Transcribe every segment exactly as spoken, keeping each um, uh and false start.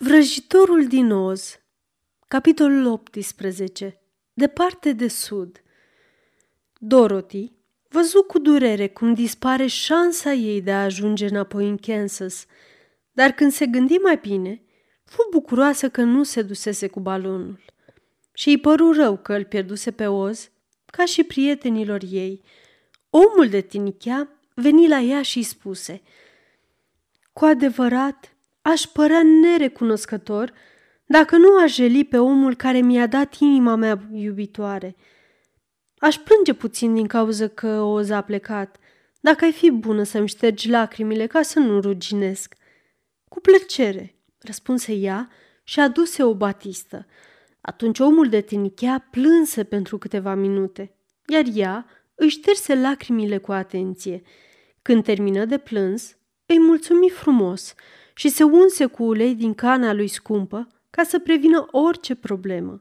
Vrăjitorul din Oz, capitolul optsprezece, departe de sud. Dorothy văzu cu durere cum dispare șansa ei de a ajunge înapoi în Kansas, dar când se gândi mai bine, fu bucuroasă că nu se dusese cu balonul și îi păru rău că îl pierduse pe Oz, ca și prietenilor ei. Omul de tinichea veni la ea și îi spuse: "Cu adevărat, aș părea nerecunoscător dacă nu aș jeli pe omul care mi-a dat inima mea iubitoare. Aș plânge puțin din cauză că Oz a plecat, dacă ai fi bună să-mi ștergi lacrimile ca să nu ruginesc." "Cu plăcere," răspunse ea și aduse o batistă. Atunci omul de tinichea plânse pentru câteva minute, iar ea își șterse lacrimile cu atenție. Când termină de plâns, îi mulțumi frumos și se unse cu ulei din cana lui scumpă ca să prevină orice problemă.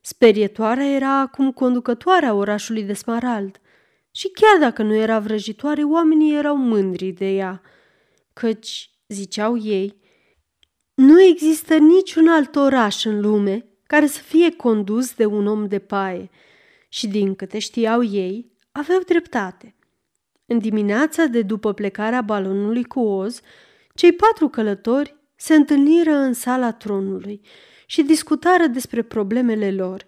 Sperietoarea era acum conducătoarea orașului de smarald și chiar dacă nu era vrăjitoare, oamenii erau mândri de ea, căci, ziceau ei, nu există niciun alt oraș în lume care să fie condus de un om de paie și, din câte știau ei, aveau dreptate. În dimineața de după plecarea balonului cu Oz, cei patru călători se întâlniră în sala tronului și discutară despre problemele lor.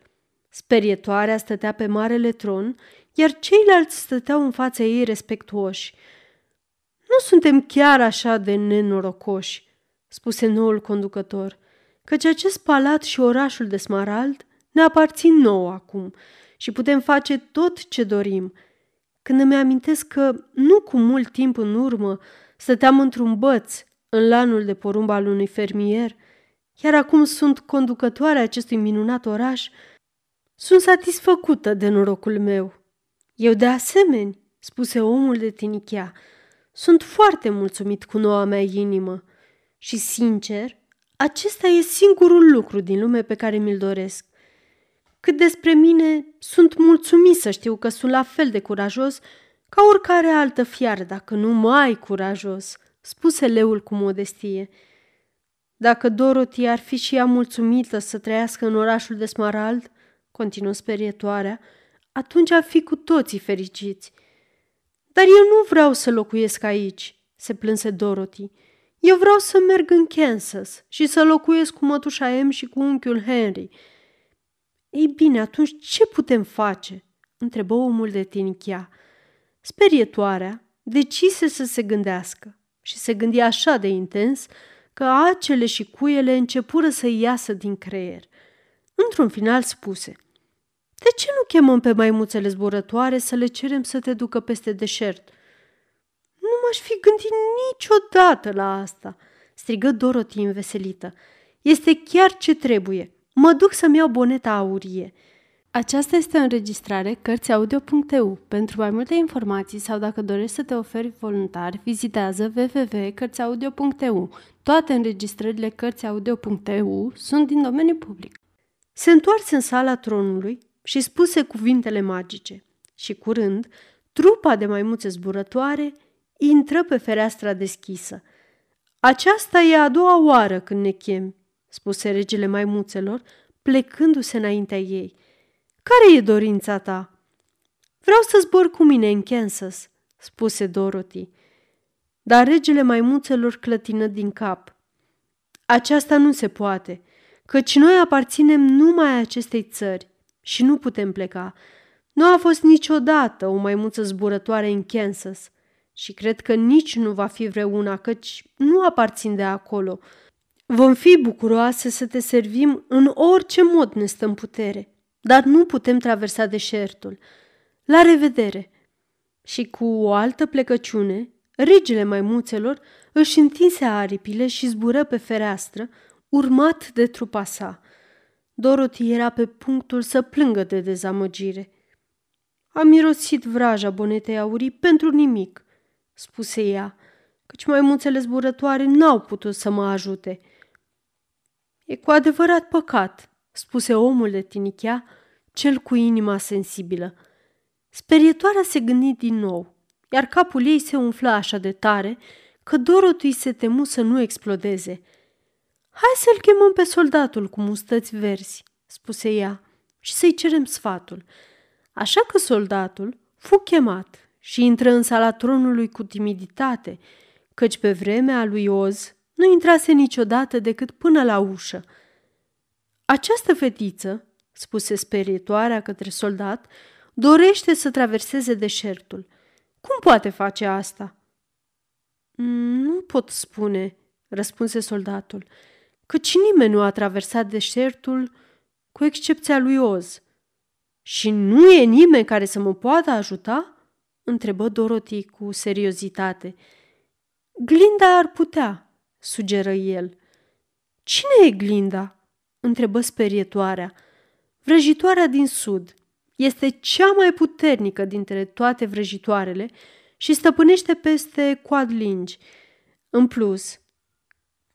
Sperietoarea stătea pe marele tron, iar ceilalți stăteau în fața ei respectuoși. "Nu suntem chiar așa de nenorocoși," spuse noul conducător, "căci acest palat și orașul de smarald ne aparțin nouă acum și putem face tot ce dorim. Când îmi amintesc că nu cu mult timp în urmă stăteam într-un băț în lanul de porumb al unui fermier, iar acum sunt conducătoarea acestui minunat oraș, sunt satisfăcută de norocul meu." "Eu de asemenea," spuse omul de tinichea, "sunt foarte mulțumit cu noua mea inimă și, sincer, acesta e singurul lucru din lume pe care mi-l doresc. Cât despre mine, sunt mulțumit să știu că sunt la fel de curajos ca oricare altă fiară, dacă nu mai curajos," spuse leul cu modestie. "Dacă Dorothy ar fi și ea mulțumită să trăiască în orașul de smarald," continuă sperietoarea, "atunci ar fi cu toții fericiți." "Dar eu nu vreau să locuiesc aici," se plânse Dorothy. "Eu vreau să merg în Kansas și să locuiesc cu mătușa Em și cu unchiul Henry." "Ei bine, atunci ce putem face?" întrebă omul de tinichea. Sperietoarea decise să se gândească și se gândi așa de intens că acele și cuiele începură să iasă din creier. Într-un final spuse: "De ce nu chemăm pe maimuțele zburătoare să le cerem să te ducă peste deșert?" "Nu m-aș fi gândit niciodată la asta," strigă Dorothy înveselită. "Este chiar ce trebuie. Mă duc să-mi iau boneta aurie." Aceasta este o înregistrare cărți audio punct e u. Pentru mai multe informații sau dacă dorești să te oferi voluntar, vizitează w w w punct cărți audio punct e u. Toate înregistrările cărți audio punct e u sunt din domeniu public. Se întoarse în sala tronului și spuse cuvintele magice și curând trupa de maimuțe zburătoare intră pe fereastra deschisă. "Aceasta e a doua oară când ne chem," spuse regele maimuțelor, plecându-se înaintea ei. "Care e dorința ta?" "Vreau să zbor cu mine în Kansas," spuse Dorothy. Dar regele maimuțelor clătină din cap. "Aceasta nu se poate, căci noi aparținem numai acestei țări și nu putem pleca. Nu a fost niciodată o maimuță zburătoare în Kansas și cred că nici nu va fi vreuna, căci nu aparțin de acolo. Vom fi bucuroase să te servim în orice mod ne stă în putere, dar nu putem traversa deșertul. La revedere!" Și cu o altă plecăciune, regele maimuțelor își întinse aripile și zbură pe fereastră, urmat de trupa sa. Dorothy era pe punctul să plângă de dezamăgire. "Am mirosit vraja bonetei aurii pentru nimic," spuse ea, "căci maimuțele zburătoare n-au putut să mă ajute." "E cu adevărat păcat," spuse omul de tinichea, cel cu inima sensibilă. Sperietoarea se gândi din nou, iar capul ei se umfla așa de tare că Dorothy se temu să nu explodeze. Hai să-l chemăm pe soldatul cu mustăți verzi, spuse ea, și să-i cerem sfatul. Așa că soldatul fu chemat și intră în sala tronului cu timiditate, căci pe vremea lui Oz nu intrase niciodată decât până la ușă. Această fetiță, spuse sperietoarea către soldat, dorește să traverseze deșertul. Cum poate face asta? Nu pot spune, răspunse soldatul, căci nimeni nu a traversat deșertul cu excepția lui Oz. Și nu e nimeni care să mă poată ajuta? Întrebă Dorothy cu seriozitate. Glinda ar putea, sugeră el. Cine e Glinda? Întrebă sperietoarea. Vrăjitoarea din sud. Este cea mai puternică dintre toate vrăjitoarele și stăpânește peste Quadlingi. În plus,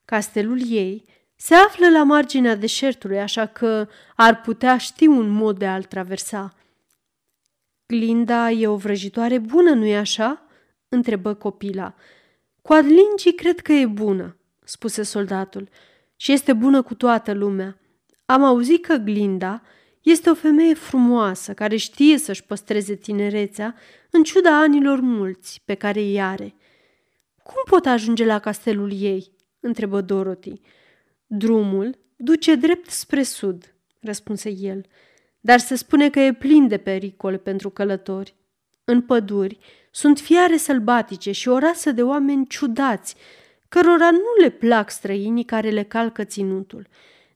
castelul ei se află la marginea deșertului, așa că ar putea ști un mod de a-l traversa. Glinda e o vrăjitoare bună, nu-i așa? Întrebă copila. Quadlingi cred că e bună, spuse soldatul, și este bună cu toată lumea. Am auzit că Glinda este o femeie frumoasă care știe să-și păstreze tinerețea în ciuda anilor mulți pe care îi are. Cum pot ajunge la castelul ei? Întrebă Dorothy. Drumul duce drept spre sud, răspunse el, dar se spune că e plin de pericole pentru călători. În păduri sunt fiare sălbatice și o rasă de oameni ciudați, cărora nu le plac străinii care le calcă ținutul.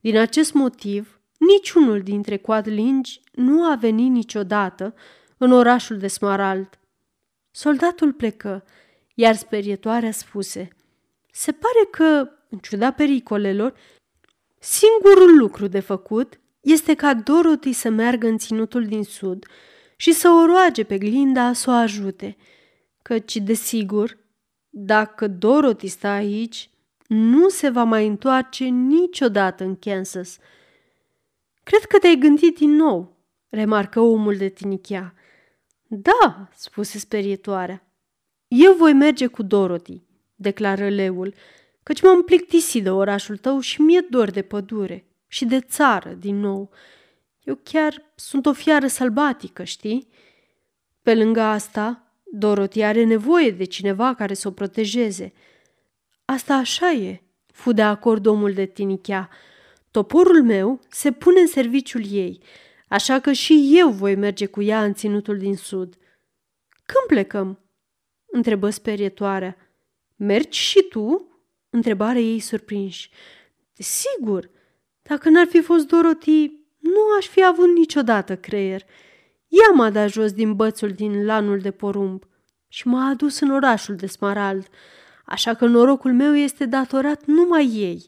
Din acest motiv, niciunul dintre Quadlingi nu a venit niciodată în orașul de Smarald. Soldatul plecă, iar sperietoarea spuse: se pare că, în ciuda pericolelor, singurul lucru de făcut este ca Dorothy să meargă în ținutul din sud și să o roage pe Glinda să o ajute, căci, desigur, dacă Dorothy stă aici, nu se va mai întoarce niciodată în Kansas. Cred că te-ai gândit din nou, remarcă omul de tinichea. Da, spuse sperietoarea. Eu voi merge cu Dorothy, declară leul, căci m-am plictisit de orașul tău și mi-e dor de pădure și de țară din nou. Eu chiar sunt o fiară sălbatică, știi? Pe lângă asta, Dorothy are nevoie de cineva care să o protejeze. Asta așa e, fu de acord omul de tinichea. Toporul meu se pune în serviciul ei, așa că și eu voi merge cu ea în ținutul din sud. Când plecăm? Întrebă sperietoarea. Mergi și tu? Întrebarea ei surprinși. Sigur, dacă n-ar fi fost Dorothy, nu aș fi avut niciodată creier. Ea m-a dat jos din bățul din lanul de porumb și m-a adus în orașul de Smarald, așa că norocul meu este datorat numai ei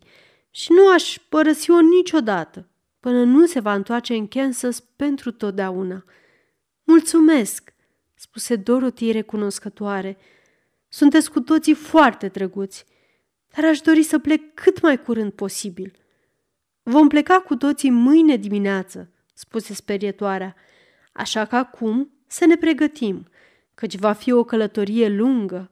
și nu aș părăsi-o niciodată până nu se va întoarce în Kansas pentru totdeauna. Mulțumesc, spuse Dorothy recunoscătoare. Sunteți cu toții foarte drăguți, dar aș dori să plec cât mai curând posibil. Vom pleca cu toții mâine dimineață, spuse sperietoarea, așa că acum să ne pregătim, căci va fi o călătorie lungă.